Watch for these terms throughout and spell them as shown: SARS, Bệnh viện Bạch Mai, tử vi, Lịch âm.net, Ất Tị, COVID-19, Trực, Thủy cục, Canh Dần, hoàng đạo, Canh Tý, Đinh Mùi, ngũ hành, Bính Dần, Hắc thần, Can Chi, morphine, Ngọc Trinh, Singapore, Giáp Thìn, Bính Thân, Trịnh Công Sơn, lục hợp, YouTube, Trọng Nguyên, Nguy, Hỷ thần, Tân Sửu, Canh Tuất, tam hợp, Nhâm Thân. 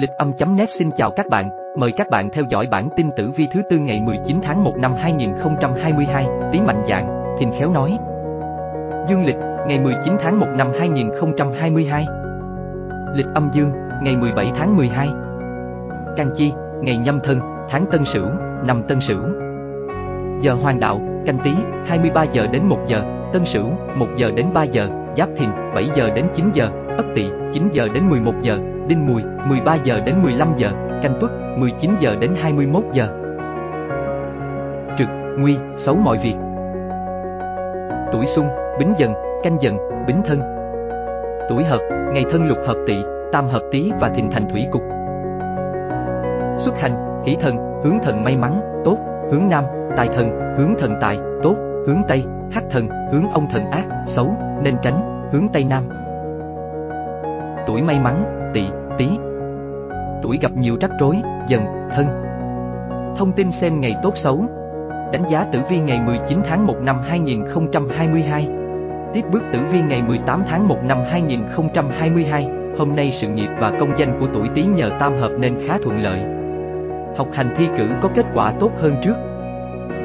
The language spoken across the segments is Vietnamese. Lịch âm.net xin chào các bạn, mời các bạn theo dõi bản tin tử vi thứ tư ngày 19 tháng 1 năm 2022, tí mạnh dạn, thìn khéo nói. Dương lịch, ngày 19 tháng 1 năm 2022. Lịch âm dương, ngày 17 tháng 12. Can Chi, ngày nhâm thân, tháng Tân Sửu, năm Tân Sửu. Giờ hoàng đạo, Canh Tý, 23 giờ đến 1 giờ, Tân Sửu, 1 giờ đến 3 giờ, Giáp Thìn, 7 giờ đến 9 giờ, Ất Tỵ, 9 giờ đến 11 giờ, Đinh Mùi, 13 giờ đến 15 giờ, Canh Tuất, 19 giờ đến 21 giờ. Trực, Nguy, xấu mọi việc. Tuổi Xung, Bính Dần, Canh Dần, Bính Thân. Tuổi Hợp, ngày Thân Lục Hợp Tỵ, Tam Hợp Tý và Thìn thành Thủy cục. Xuất hành, Hỷ thần, hướng thần may mắn, tốt, hướng Nam, Tài thần, hướng thần tài, tốt, hướng Tây, Hắc thần, hướng ông thần ác, xấu, nên tránh, hướng Tây Nam. Tuổi may mắn, Tỵ, Tý. Tuổi gặp nhiều rắc rối, Dần, Thân. Thông tin xem ngày tốt xấu. Đánh giá tử vi ngày 19 tháng 1 năm 2022. Tiếp bước tử vi ngày 18 tháng 1 năm 2022, hôm nay sự nghiệp và công danh của tuổi Tý nhờ tam hợp nên khá thuận lợi. Học hành thi cử có kết quả tốt hơn trước.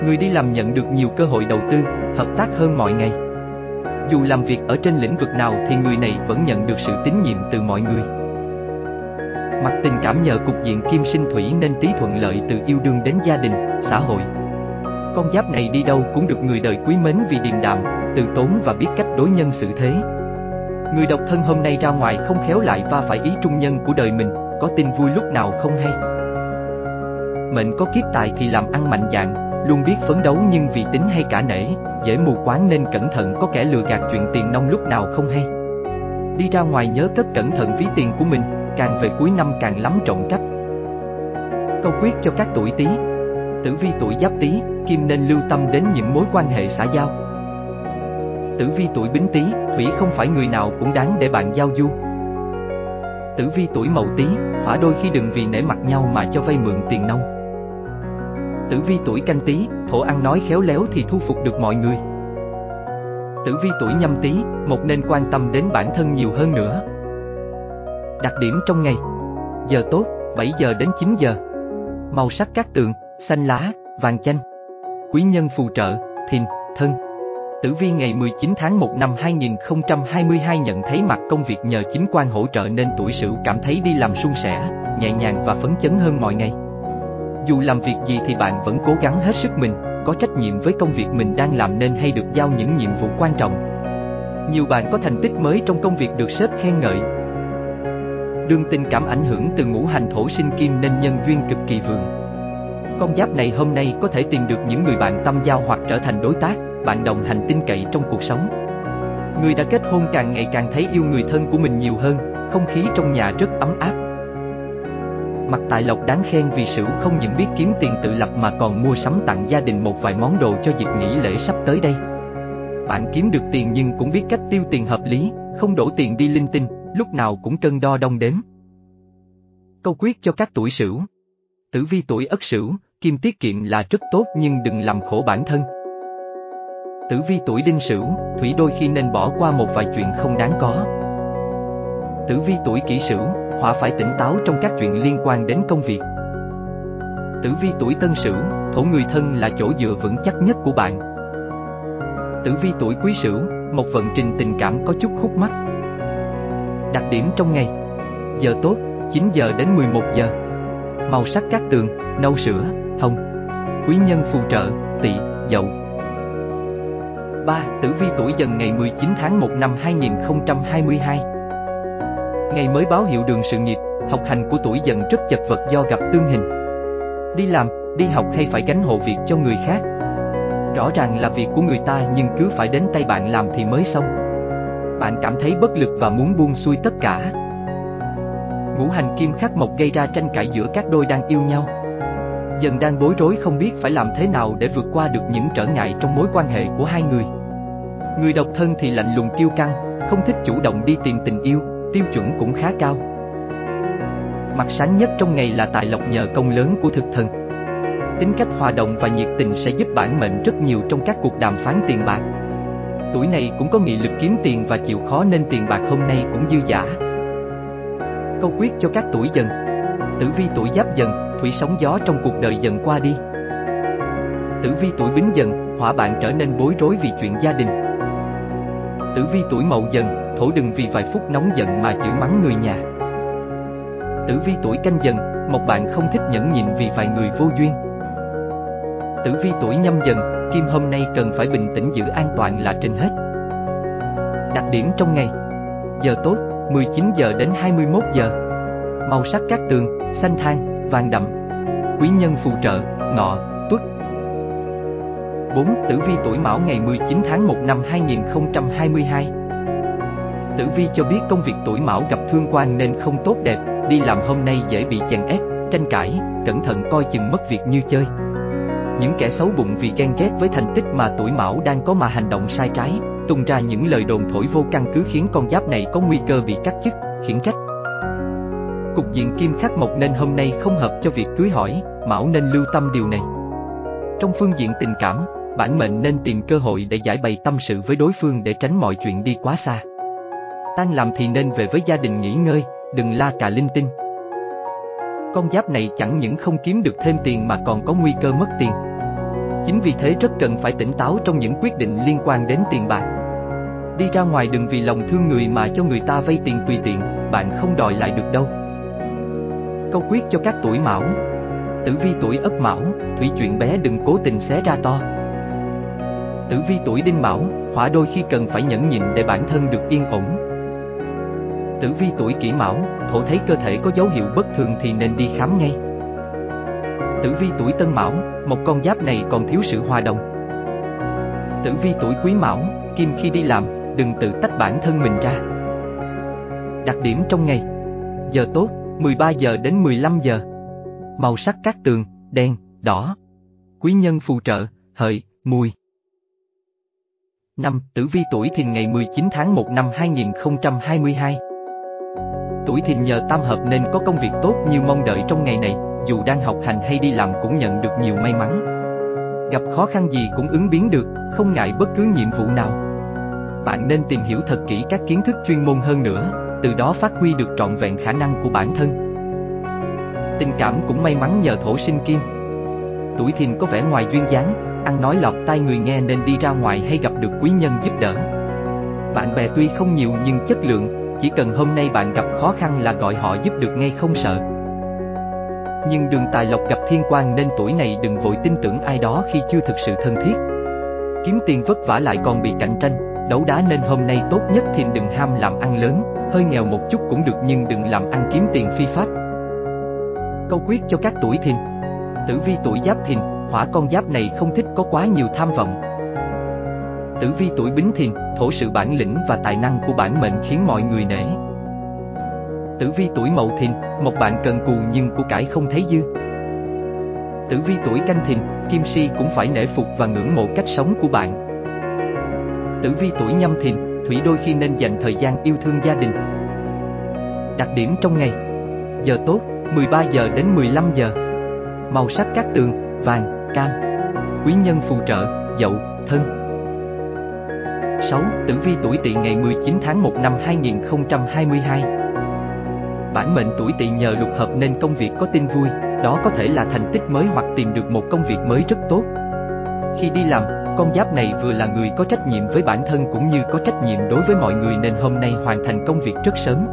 Người đi làm nhận được nhiều cơ hội đầu tư, hợp tác hơn mọi ngày. Dù làm việc ở trên lĩnh vực nào thì người này vẫn nhận được sự tín nhiệm từ mọi người. Mặt tình cảm nhờ cục diện kim sinh thủy nên Tý thuận lợi từ yêu đương đến gia đình, xã hội. Con giáp này đi đâu cũng được người đời quý mến vì điềm đạm, từ tốn và biết cách đối nhân xử thế. Người độc thân hôm nay ra ngoài không khéo lại va phải ý trung nhân của đời mình, có tin vui lúc nào không hay. Mệnh có kiếp tài thì làm ăn mạnh dạn, luôn biết phấn đấu nhưng vì tính hay cả nể, dễ mù quáng nên cẩn thận có kẻ lừa gạt chuyện tiền nong lúc nào không hay. Đi ra ngoài nhớ cất cẩn thận ví tiền của mình, càng về cuối năm càng lắm trộm cắp. Câu quyết cho các tuổi Tý. Tử vi tuổi Giáp Tý, kim nên lưu tâm đến những mối quan hệ xã giao. Tử vi tuổi Bính Tý, thủy không phải người nào cũng đáng để bạn giao du. Tử vi tuổi Mậu Tý, hỏa đôi khi đừng vì nể mặt nhau mà cho vay mượn tiền nong. Tử vi tuổi Canh Tý, thổ ăn nói khéo léo thì thu phục được mọi người. Tử vi tuổi Nhâm Tý, một nên quan tâm đến bản thân nhiều hơn nữa. Đặc điểm trong ngày. Giờ tốt, 7 giờ đến 9 giờ. Màu sắc cát tường, xanh lá, vàng chanh. Quý nhân phù trợ, Thìn, Thân. Tử vi ngày 19 tháng 1 năm 2022 nhận thấy mặt công việc nhờ chính quan hỗ trợ nên tuổi Sửu cảm thấy đi làm suôn sẻ, nhẹ nhàng và phấn chấn hơn mọi ngày. Dù làm việc gì thì bạn vẫn cố gắng hết sức mình, có trách nhiệm với công việc mình đang làm nên hay được giao những nhiệm vụ quan trọng. Nhiều bạn có thành tích mới trong công việc được sếp khen ngợi. Đường tình cảm ảnh hưởng từ ngũ hành thổ sinh kim nên nhân duyên cực kỳ vượng. Con giáp này hôm nay có thể tìm được những người bạn tâm giao hoặc trở thành đối tác, bạn đồng hành tin cậy trong cuộc sống. Người đã kết hôn càng ngày càng thấy yêu người thân của mình nhiều hơn, không khí trong nhà rất ấm áp. Mặt tài lộc đáng khen vì Sửu không những biết kiếm tiền tự lập mà còn mua sắm tặng gia đình một vài món đồ cho dịp nghỉ lễ sắp tới đây. Bạn kiếm được tiền nhưng cũng biết cách tiêu tiền hợp lý, không đổ tiền đi linh tinh, lúc nào cũng cân đo đong đếm. Câu quyết cho các tuổi Sửu. Tử vi tuổi Ất Sửu, kim tiết kiệm là rất tốt nhưng đừng làm khổ bản thân. Tử vi tuổi Đinh Sửu, thủy đôi khi nên bỏ qua một vài chuyện không đáng có. Tử vi tuổi Kỷ Sửu, hỏa phải tỉnh táo trong các chuyện liên quan đến công việc. Tử vi tuổi Tân Sửu, thổ người thân là chỗ dựa vững chắc nhất của bạn. Tử vi tuổi Quý Sửu, một vận trình tình cảm có chút khúc mắc. Đặc điểm trong ngày. Giờ tốt, 9 giờ đến 11 giờ. Màu sắc cát tường, nâu sữa, hồng. Quý nhân phù trợ, Tỵ, Dậu. 3. Tử vi tuổi Dần ngày 19 tháng 1 năm 2022. Ngày mới báo hiệu đường sự nghiệp, học hành của tuổi Dần rất chật vật do gặp tương hình. Đi làm, đi học hay phải gánh hộ việc cho người khác. Rõ ràng là việc của người ta nhưng cứ phải đến tay bạn làm thì mới xong. Bạn cảm thấy bất lực và muốn buông xuôi tất cả. Ngũ hành kim khắc mộc gây ra tranh cãi giữa các đôi đang yêu nhau. Dần đang bối rối không biết phải làm thế nào để vượt qua được những trở ngại trong mối quan hệ của hai người. Người độc thân thì lạnh lùng kiêu căng, không thích chủ động đi tìm tình yêu, tiêu chuẩn cũng khá cao. Mặt sáng nhất trong ngày là tài lộc nhờ công lớn của thực thần. Tính cách hòa đồng và nhiệt tình sẽ giúp bản mệnh rất nhiều trong các cuộc đàm phán tiền bạc. Tuổi này cũng có nghị lực kiếm tiền và chịu khó nên tiền bạc hôm nay cũng dư dả. Câu quyết cho các tuổi Dần. Tử vi tuổi Giáp Dần, thủy sóng gió trong cuộc đời dần qua đi. Tử vi tuổi Bính Dần, hỏa bạn trở nên bối rối vì chuyện gia đình. Tử vi tuổi Mậu Dần, thổ đừng vì vài phút nóng giận mà chửi mắng người nhà. Tử vi tuổi Canh Dần, mộc bạn không thích nhẫn nhịn vì vài người vô duyên. Tử vi tuổi Nhâm Dần, kim hôm nay cần phải bình tĩnh giữ an toàn là trên hết. Đặc điểm trong ngày. Giờ tốt, 19 giờ đến 21 giờ. Màu sắc cát tường, xanh than, vàng đậm. Quý nhân phù trợ, Ngọ, Tuất. 4. Tử vi tuổi Mão ngày 19 tháng 1 năm 2022. Tử vi cho biết công việc tuổi Mão gặp thương quan nên không tốt đẹp, đi làm hôm nay dễ bị chèn ép, tranh cãi, cẩn thận coi chừng mất việc như chơi. Những kẻ xấu bụng vì ghen ghét với thành tích mà tuổi Mão đang có mà hành động sai trái, tung ra những lời đồn thổi vô căn cứ khiến con giáp này có nguy cơ bị cắt chức, khiển trách. Cục diện kim khắc mộc nên hôm nay không hợp cho việc cưới hỏi, Mão nên lưu tâm điều này. Trong phương diện tình cảm, bản mệnh nên tìm cơ hội để giải bày tâm sự với đối phương để tránh mọi chuyện đi quá xa. Tan làm thì nên về với gia đình nghỉ ngơi, đừng la cà linh tinh. Con giáp này chẳng những không kiếm được thêm tiền mà còn có nguy cơ mất tiền. Chính vì thế rất cần phải tỉnh táo trong những quyết định liên quan đến tiền bạc. Đi ra ngoài đừng vì lòng thương người mà cho người ta vay tiền tùy tiện, bạn không đòi lại được đâu. Câu quyết cho các tuổi Mão. Tử vi tuổi Ất Mão, thủy chuyện bé đừng cố tình xé ra to. Tử vi tuổi Đinh Mão, hỏa đôi khi cần phải nhẫn nhịn để bản thân được yên ổn. Tử vi tuổi Kỷ Mão, thổ thấy cơ thể có dấu hiệu bất thường thì nên đi khám ngay. Tử vi tuổi Tân Mão, một con giáp này còn thiếu sự hòa đồng. Tử vi tuổi Quý Mão, kim khi đi làm, đừng tự tách bản thân mình ra. Đặc điểm trong ngày. Giờ tốt, 13 giờ đến 15 giờ. Màu sắc cát tường, đen, đỏ. Quý nhân phù trợ, Hợi, Mùi. 5. Tử vi tuổi Thìn ngày 19 tháng 1 năm 2022. Tuổi Thìn nhờ tam hợp nên có công việc tốt như mong đợi trong ngày này, dù đang học hành hay đi làm cũng nhận được nhiều may mắn. Gặp khó khăn gì cũng ứng biến được, không ngại bất cứ nhiệm vụ nào. Bạn nên tìm hiểu thật kỹ các kiến thức chuyên môn hơn nữa, từ đó phát huy được trọn vẹn khả năng của bản thân. Tình cảm cũng may mắn nhờ thổ sinh kim. Tuổi Thìn có vẻ ngoài duyên dáng, ăn nói lọt tai người nghe nên đi ra ngoài hay gặp được quý nhân giúp đỡ. Bạn bè tuy không nhiều nhưng chất lượng, chỉ cần hôm nay bạn gặp khó khăn là gọi họ giúp được ngay không sợ. Nhưng đường tài lộc gặp thiên quan nên tuổi này đừng vội tin tưởng ai đó khi chưa thực sự thân thiết. Kiếm tiền vất vả lại còn bị cạnh tranh, đấu đá nên hôm nay tốt nhất thì đừng ham làm ăn lớn. Hơi nghèo một chút cũng được nhưng đừng làm ăn kiếm tiền phi pháp. Câu quyết cho các tuổi Thìn. Tử vi tuổi Giáp Thìn, hỏa con giáp này không thích có quá nhiều tham vọng. Tử vi tuổi Bính Thìn, thổ sự bản lĩnh và tài năng của bản mệnh khiến mọi người nể. Tử vi tuổi Mậu Thìn, một bạn cần cù nhưng của cải không thấy dư. Tử vi tuổi Canh Thìn, kim si cũng phải nể phục và ngưỡng mộ cách sống của bạn. Tử vi tuổi Nhâm Thìn, thủy đôi khi nên dành thời gian yêu thương gia đình. Đặc điểm trong ngày. Giờ tốt, 13 giờ đến 15 giờ. Màu sắc cát tường, vàng, cam. Quý nhân phù trợ, Dậu, Thân. 6. Tử vi tuổi Tỵ ngày 19 tháng 1 năm 2022. Bản mệnh tuổi Tỵ nhờ lục hợp nên công việc có tin vui, đó có thể là thành tích mới hoặc tìm được một công việc mới rất tốt. Khi đi làm, con giáp này vừa là người có trách nhiệm với bản thân cũng như có trách nhiệm đối với mọi người nên hôm nay hoàn thành công việc rất sớm.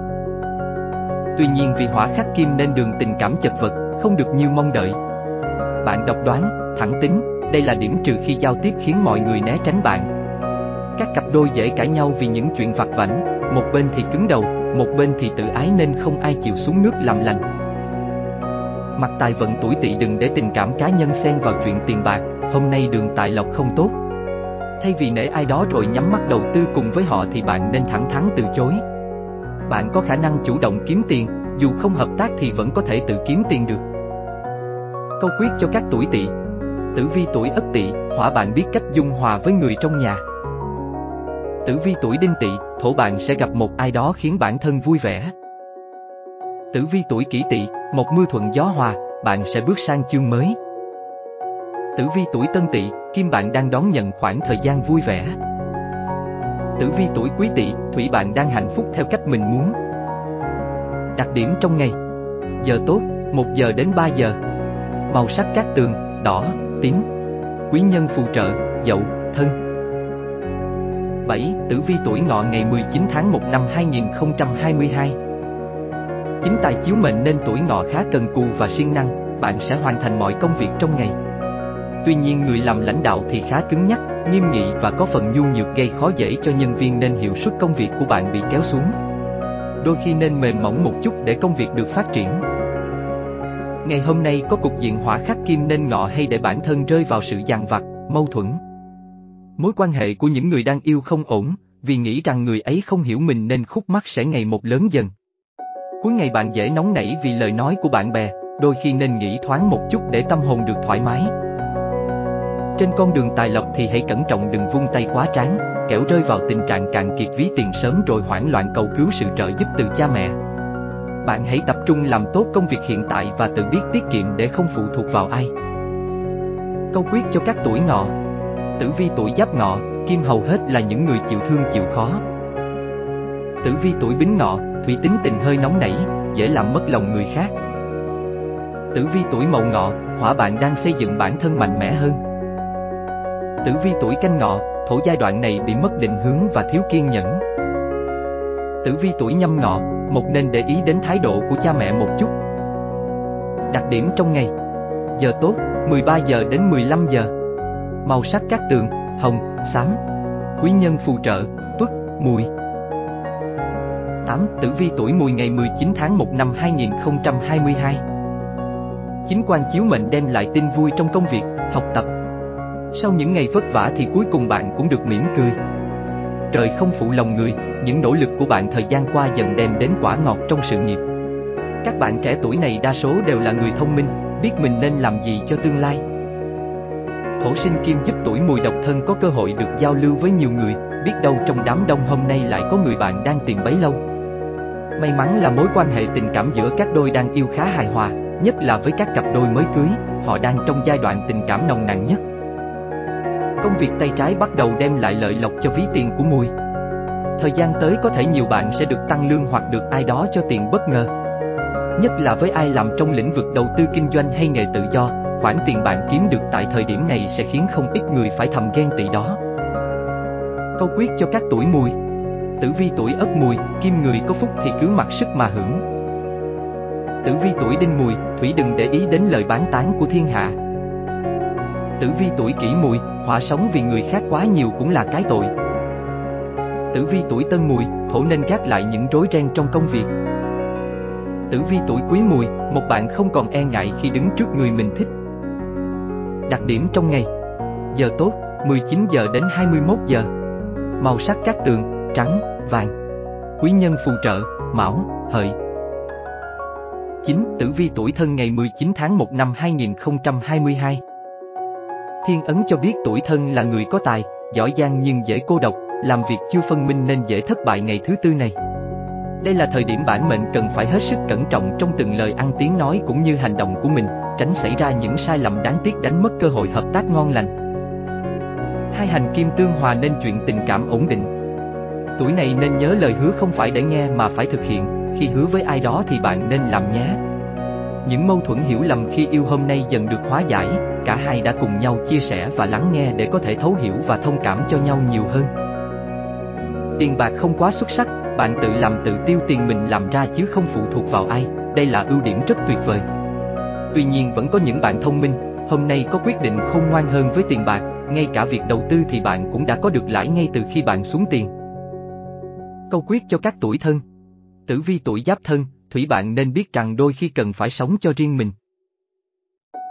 Tuy nhiên vì hỏa khắc kim nên đường tình cảm chật vật, không được như mong đợi. Bạn độc đoán, thẳng tính, đây là điểm trừ khi giao tiếp khiến mọi người né tránh bạn. Các cặp đôi dễ cãi nhau vì những chuyện vặt vãnh, một bên thì cứng đầu, một bên thì tự ái nên không ai chịu xuống nước làm lành. Mặt tài vận tuổi Tỵ đừng để tình cảm cá nhân xen vào chuyện tiền bạc. Hôm nay đường tài lộc không tốt. Thay vì nể ai đó rồi nhắm mắt đầu tư cùng với họ thì bạn nên thẳng thắn từ chối. Bạn có khả năng chủ động kiếm tiền, dù không hợp tác thì vẫn có thể tự kiếm tiền được. Câu quyết cho các tuổi Tỵ. Tử vi tuổi Ất Tỵ, hỏa bạn biết cách dung hòa với người trong nhà. Tử vi tuổi Đinh Tỵ, thổ bạn sẽ gặp một ai đó khiến bản thân vui vẻ. Tử vi tuổi Kỷ Tỵ, một mưa thuận gió hòa, bạn sẽ bước sang chương mới. Tử vi tuổi Tân Tỵ, kim bạn đang đón nhận khoảng thời gian vui vẻ. Tử vi tuổi Quý Tỵ, thủy bạn đang hạnh phúc theo cách mình muốn. Đặc điểm trong ngày. Giờ tốt, 1 giờ đến 3 giờ. Màu sắc cát tường, đỏ, tím. Quý nhân phù trợ, Dậu, Thân. 7. Tử vi tuổi Ngọ ngày 19 tháng 1 năm 2022. Chính tài chiếu mệnh nên tuổi Ngọ khá cần cù và siêng năng, bạn sẽ hoàn thành mọi công việc trong ngày. Tuy nhiên người làm lãnh đạo thì khá cứng nhắc, nghiêm nghị và có phần nhu nhược gây khó dễ cho nhân viên nên hiệu suất công việc của bạn bị kéo xuống. Đôi khi nên mềm mỏng một chút để công việc được phát triển. Ngày hôm nay có cục diện hỏa khắc kim nên Ngọ hay để bản thân rơi vào sự dằn vặt, mâu thuẫn. Mối quan hệ của những người đang yêu không ổn, vì nghĩ rằng người ấy không hiểu mình nên khúc mắc sẽ ngày một lớn dần. Cuối ngày bạn dễ nóng nảy vì lời nói của bạn bè, đôi khi nên nghĩ thoáng một chút để tâm hồn được thoải mái. Trên con đường tài lộc thì hãy cẩn trọng, đừng vung tay quá trán, kẻo rơi vào tình trạng cạn kiệt ví tiền sớm rồi hoảng loạn cầu cứu sự trợ giúp từ cha mẹ. Bạn hãy tập trung làm tốt công việc hiện tại và tự biết tiết kiệm để không phụ thuộc vào ai. Câu quyết cho các tuổi Ngọ. Tử vi tuổi Giáp Ngọ, kim hầu hết là những người chịu thương chịu khó. Tử vi tuổi Bính Ngọ, thủy tính tình hơi nóng nảy, dễ làm mất lòng người khác. Tử vi tuổi Mậu Ngọ, hỏa bạn đang xây dựng bản thân mạnh mẽ hơn. Tử vi tuổi Canh Ngọ, thổ giai đoạn này bị mất định hướng và thiếu kiên nhẫn. Tử vi tuổi Nhâm Ngọ, một nên để ý đến thái độ của cha mẹ một chút. Đặc điểm trong ngày. Giờ tốt, 13 giờ đến 15 giờ. Màu sắc cát tường, hồng, xám. Quý nhân phù trợ, Tuất, Mùi. 8. Tử vi tuổi Mùi ngày 19 tháng 1 năm 2022. Chính quan chiếu mệnh đem lại tin vui trong công việc, học tập. Sau những ngày vất vả thì cuối cùng bạn cũng được mỉm cười. Trời không phụ lòng người, những nỗ lực của bạn thời gian qua dần đem đến quả ngọt trong sự nghiệp. Các bạn trẻ tuổi này đa số đều là người thông minh, biết mình nên làm gì cho tương lai. Thổ sinh kim giúp tuổi Mùi độc thân có cơ hội được giao lưu với nhiều người, biết đâu trong đám đông hôm nay lại có người bạn đang tìm bấy lâu. May mắn là mối quan hệ tình cảm giữa các đôi đang yêu khá hài hòa, nhất là với các cặp đôi mới cưới, họ đang trong giai đoạn tình cảm nồng nàn nhất. Công việc tay trái bắt đầu đem lại lợi lộc cho ví tiền của Mùi. Thời gian tới có thể nhiều bạn sẽ được tăng lương hoặc được ai đó cho tiền bất ngờ. Nhất là với ai làm trong lĩnh vực đầu tư kinh doanh hay nghề tự do, khoản tiền bạn kiếm được tại thời điểm này sẽ khiến không ít người phải thầm ghen tị đó. Câu quyết cho các tuổi Mùi. Tử vi tuổi Ất Mùi, kim người có phúc thì cứ mặc sức mà hưởng. Tử vi tuổi Đinh Mùi, thủy đừng để ý đến lời bán tán của thiên hạ. Tử vi tuổi Kỷ Mùi, họa sống vì người khác quá nhiều cũng là cái tội. Tử vi tuổi Tân Mùi, thổ nên gác lại những rối ren trong công việc. Tử vi tuổi Quý Mùi, một bạn không còn e ngại khi đứng trước người mình thích. Đặc điểm trong ngày. Giờ tốt, 19 giờ đến 21 giờ. Màu sắc cát tường, trắng, vàng. Quý nhân phù trợ, Mão, Hợi. 9. Tử vi tuổi Thân ngày 19 tháng 1 năm 2022. Thiên ấn cho biết tuổi Thân là người có tài, giỏi giang nhưng dễ cô độc, làm việc chưa phân minh nên dễ thất bại ngày thứ tư này. Đây là thời điểm bản mệnh cần phải hết sức cẩn trọng trong từng lời ăn tiếng nói cũng như hành động của mình, tránh xảy ra những sai lầm đáng tiếc đánh mất cơ hội hợp tác ngon lành. Hai hành kim tương hòa nên chuyện tình cảm ổn định. Tuổi này nên nhớ lời hứa không phải để nghe mà phải thực hiện, khi hứa với ai đó thì bạn nên làm nhé. Những mâu thuẫn hiểu lầm khi yêu hôm nay dần được hóa giải, cả hai đã cùng nhau chia sẻ và lắng nghe để có thể thấu hiểu và thông cảm cho nhau nhiều hơn. Tiền bạc không quá xuất sắc, bạn tự làm tự tiêu tiền mình làm ra chứ không phụ thuộc vào ai, đây là ưu điểm rất tuyệt vời. Tuy nhiên vẫn có những bạn thông minh, hôm nay có quyết định khôn ngoan hơn với tiền bạc, ngay cả việc đầu tư thì bạn cũng đã có được lãi ngay từ khi bạn xuống tiền. Câu quyết cho các tuổi Thân. Tử vi tuổi Giáp Thân, thủy bạn nên biết rằng đôi khi cần phải sống cho riêng mình.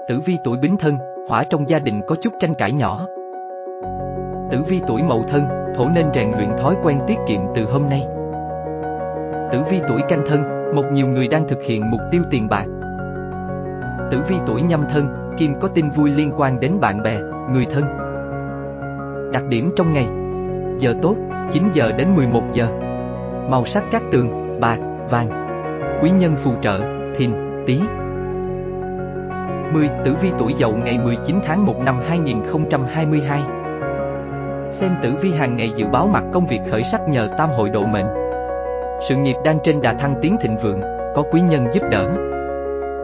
Tử vi tuổi Bính Thân, hỏa trong gia đình có chút tranh cãi nhỏ. Tử vi tuổi Mậu Thân, thổ nên rèn luyện thói quen tiết kiệm từ hôm nay. Tử vi tuổi Canh Thân, một nhiều người đang thực hiện mục tiêu tiền bạc. Tử vi tuổi Nhâm Thân, kim có tin vui liên quan đến bạn bè, người thân. Đặc điểm trong ngày. Giờ tốt, 9 giờ đến 11 giờ. Màu sắc cát tường, bạc, vàng. Quý nhân phù trợ, Thìn, Tý. 10. Tử vi tuổi Dậu ngày 19 tháng 1 năm 2022. Xem tử vi hàng ngày dự báo mặt công việc khởi sắc nhờ tam hội độ mệnh. Sự nghiệp đang trên đà thăng tiến thịnh vượng, có quý nhân giúp đỡ.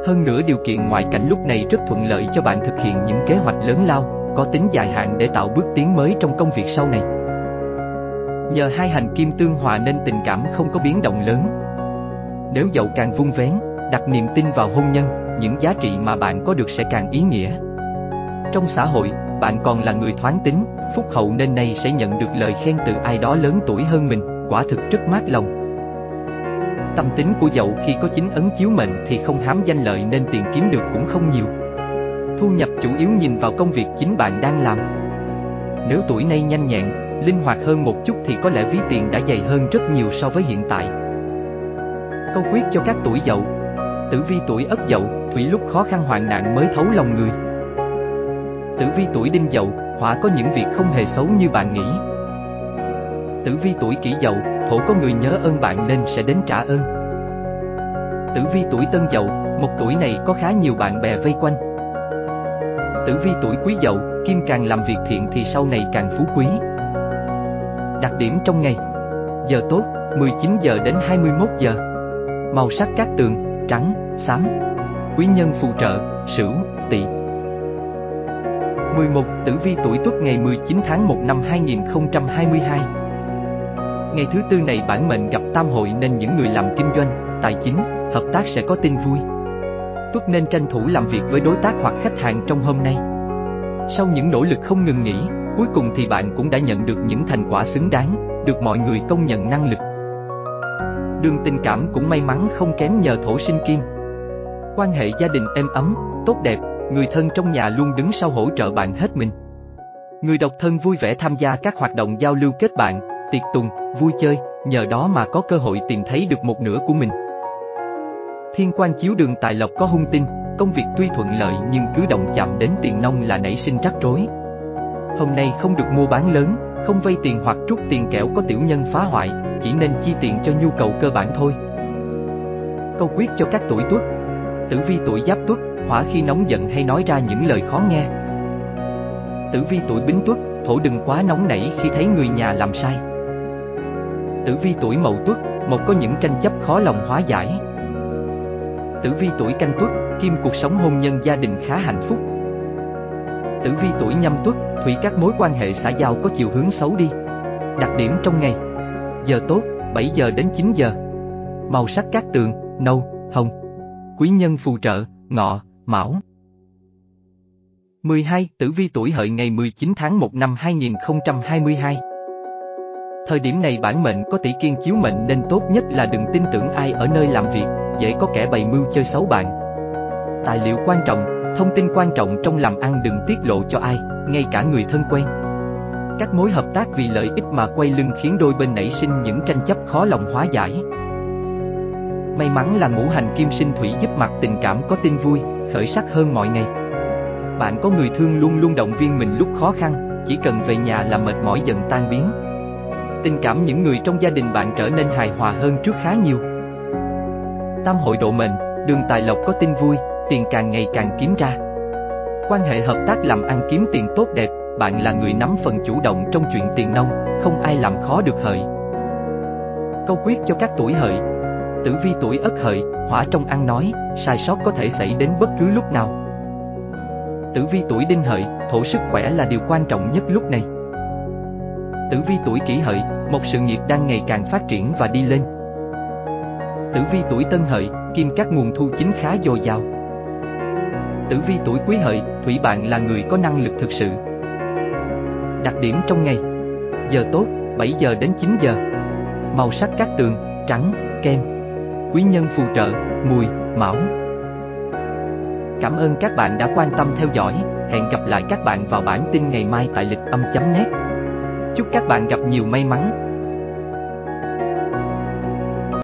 Hơn nữa điều kiện ngoại cảnh lúc này rất thuận lợi cho bạn thực hiện những kế hoạch lớn lao, có tính dài hạn để tạo bước tiến mới trong công việc sau này. Nhờ hai hành kim tương hòa nên tình cảm không có biến động lớn. Nếu dậu càng vung vén, đặt niềm tin vào hôn nhân, những giá trị mà bạn có được sẽ càng ý nghĩa. Trong xã hội, bạn còn là người thoáng tính, phúc hậu nên nay sẽ nhận được lời khen từ ai đó lớn tuổi hơn mình, quả thực rất mát lòng. Tâm tính của dậu khi có chính ấn chiếu mệnh thì không hám danh lợi nên tiền kiếm được cũng không nhiều. Thu nhập chủ yếu nhìn vào công việc chính bạn đang làm. Nếu tuổi này nhanh nhẹn, linh hoạt hơn một chút thì có lẽ ví tiền đã dày hơn rất nhiều so với hiện tại. Câu quyết cho các tuổi dậu. Tử vi tuổi Ất Dậu, thủy lúc khó khăn hoạn nạn mới thấu lòng người. Tử vi tuổi Đinh Dậu, hỏa có những việc không hề xấu như bạn nghĩ. Tử vi tuổi Kỷ Dậu, thổ có người nhớ ơn bạn nên sẽ đến trả ơn. Tử vi tuổi Tân Dậu, một tuổi này có khá nhiều bạn bè vây quanh. Tử vi tuổi Quý Dậu, kim càng làm việc thiện thì sau này càng phú quý. Đặc điểm trong ngày. Giờ tốt, 19 giờ đến 21 giờ. Màu sắc cát tường, trắng, xám. Quý nhân phù trợ, Sửu, Tỵ. 11. Tử vi tuổi Tuất ngày 19 tháng 1 năm 2022. Ngày thứ tư này bản mệnh gặp tam hội nên những người làm kinh doanh, tài chính, hợp tác sẽ có tin vui. Tuất nên tranh thủ làm việc với đối tác hoặc khách hàng trong hôm nay. Sau những nỗ lực không ngừng nghỉ, cuối cùng thì bạn cũng đã nhận được những thành quả xứng đáng, được mọi người công nhận năng lực. Đường tình cảm cũng may mắn không kém nhờ thổ sinh kim. Quan hệ gia đình êm ấm, tốt đẹp, người thân trong nhà luôn đứng sau hỗ trợ bạn hết mình. Người độc thân vui vẻ tham gia các hoạt động giao lưu kết bạn, tiệc tùng, vui chơi, nhờ đó mà có cơ hội tìm thấy được một nửa của mình. Thiên quan chiếu đường tài lộc có hung tinh, công việc tuy thuận lợi nhưng cứ động chạm đến tiền nong là nảy sinh rắc rối. Hôm nay không được mua bán lớn, không vay tiền hoặc rút tiền kẻo có tiểu nhân phá hoại, chỉ nên chi tiền cho nhu cầu cơ bản thôi. Câu quyết cho các tuổi Tuất. Tử vi tuổi Giáp Tuất, hỏa khi nóng giận hay nói ra những lời khó nghe. Tử vi tuổi Bính Tuất, thổ đừng quá nóng nảy khi thấy người nhà làm sai. Tử vi tuổi Mậu Tuất, một có những tranh chấp khó lòng hóa giải. Tử vi tuổi Canh Tuất, kim cuộc sống hôn nhân gia đình khá hạnh phúc. Tử vi tuổi Nhâm Tuất, thủy các mối quan hệ xã giao có chiều hướng xấu đi. Đặc điểm trong ngày. Giờ tốt, 7 giờ đến 9 giờ. Màu sắc cát tường, nâu, hồng. Quý nhân phù trợ, Ngọ, Mão. 12. Tử vi tuổi Hợi ngày 19 tháng 1 năm 2022. Thời điểm này bản mệnh có tỷ kiên chiếu mệnh nên tốt nhất là đừng tin tưởng ai ở nơi làm việc, dễ có kẻ bày mưu chơi xấu bạn. Tài liệu quan trọng, thông tin quan trọng trong làm ăn đừng tiết lộ cho ai, ngay cả người thân quen. Các mối hợp tác vì lợi ích mà quay lưng khiến đôi bên nảy sinh những tranh chấp khó lòng hóa giải. May mắn là ngũ hành kim sinh thủy giúp mặt tình cảm có tin vui, khởi sắc hơn mọi ngày. Bạn có người thương luôn luôn động viên mình lúc khó khăn, chỉ cần về nhà là mệt mỏi dần tan biến. Tình cảm những người trong gia đình bạn trở nên hài hòa hơn trước khá nhiều. Tam hội độ mệnh, đường tài lộc có tin vui, tiền càng ngày càng kiếm ra. Quan hệ hợp tác làm ăn kiếm tiền tốt đẹp, bạn là người nắm phần chủ động trong chuyện tiền nong, không ai làm khó được Hợi. Câu quyết cho các tuổi Hợi. Tử vi tuổi Ất Hợi, hỏa trong ăn nói, sai sót có thể xảy đến bất cứ lúc nào. Tử vi tuổi Đinh Hợi, thổ sức khỏe là điều quan trọng nhất lúc này. Tử vi tuổi Kỷ Hợi, một sự nghiệp đang ngày càng phát triển và đi lên. Tử vi tuổi Tân Hợi, kim các nguồn thu chính khá dồi dào. Tử vi tuổi Quý Hợi, thủy bạn là người có năng lực thực sự. Đặc điểm trong ngày. Giờ tốt, 7 giờ đến 9 giờ. Màu sắc cát tường, trắng, kem. Quý nhân phù trợ, Mùi, Mão. Cảm ơn các bạn đã quan tâm theo dõi. Hẹn gặp lại các bạn vào bản tin ngày mai tại lịch âm.net. Chúc các bạn gặp nhiều may mắn.